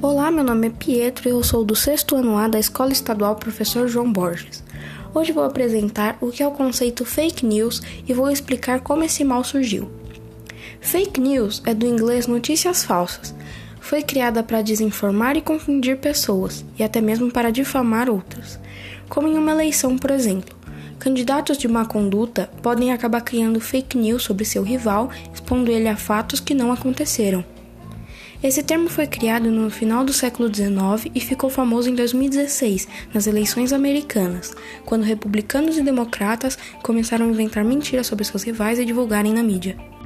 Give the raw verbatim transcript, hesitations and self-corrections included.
Olá, meu nome é Pietro e eu sou do sexto ano A da Escola Estadual Professor João Borges. Hoje vou apresentar o que é o conceito Fake News e vou explicar como esse mal surgiu. Fake News é do inglês notícias falsas. Foi criada para desinformar e confundir pessoas, e até mesmo para difamar outras. Como em uma eleição, por exemplo. Candidatos de má conduta podem acabar criando fake news sobre seu rival, expondo ele a fatos que não aconteceram. Esse termo foi criado no final do século dezenove e ficou famoso em dois mil e dezesseis, nas eleições americanas, quando republicanos e democratas começaram a inventar mentiras sobre seus rivais e divulgarem na mídia.